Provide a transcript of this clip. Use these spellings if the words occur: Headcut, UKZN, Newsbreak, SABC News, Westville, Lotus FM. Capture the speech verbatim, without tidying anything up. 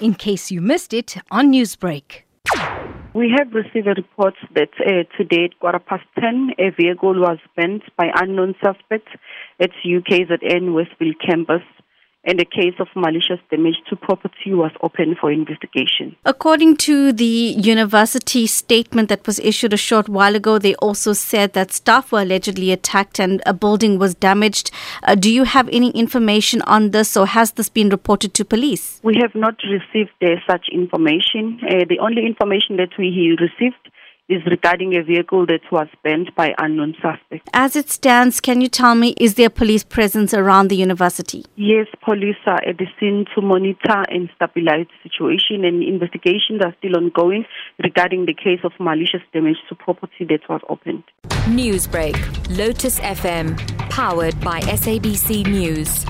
in case you missed it on Newsbreak. We have received a report that uh, today at quarter past ten, a vehicle was burnt by unknown suspects at U K Z N Westville campus, and a case of malicious damage to property was open for investigation. According to the university statement that was issued a short while ago, they also said that staff were allegedly attacked and a building was damaged. Uh, do you have any information on this, or has this been reported to police? We have not received uh, such information. Uh, the only information that we received is regarding a vehicle that was burnt by unknown suspects. As it stands, can you tell me, is there police presence around the university? Yes, police are at the scene to monitor and stabilize the situation, and investigations are still ongoing regarding the case of malicious damage to property that was opened. Newsbreak, Lotus F M, powered by S A B C News.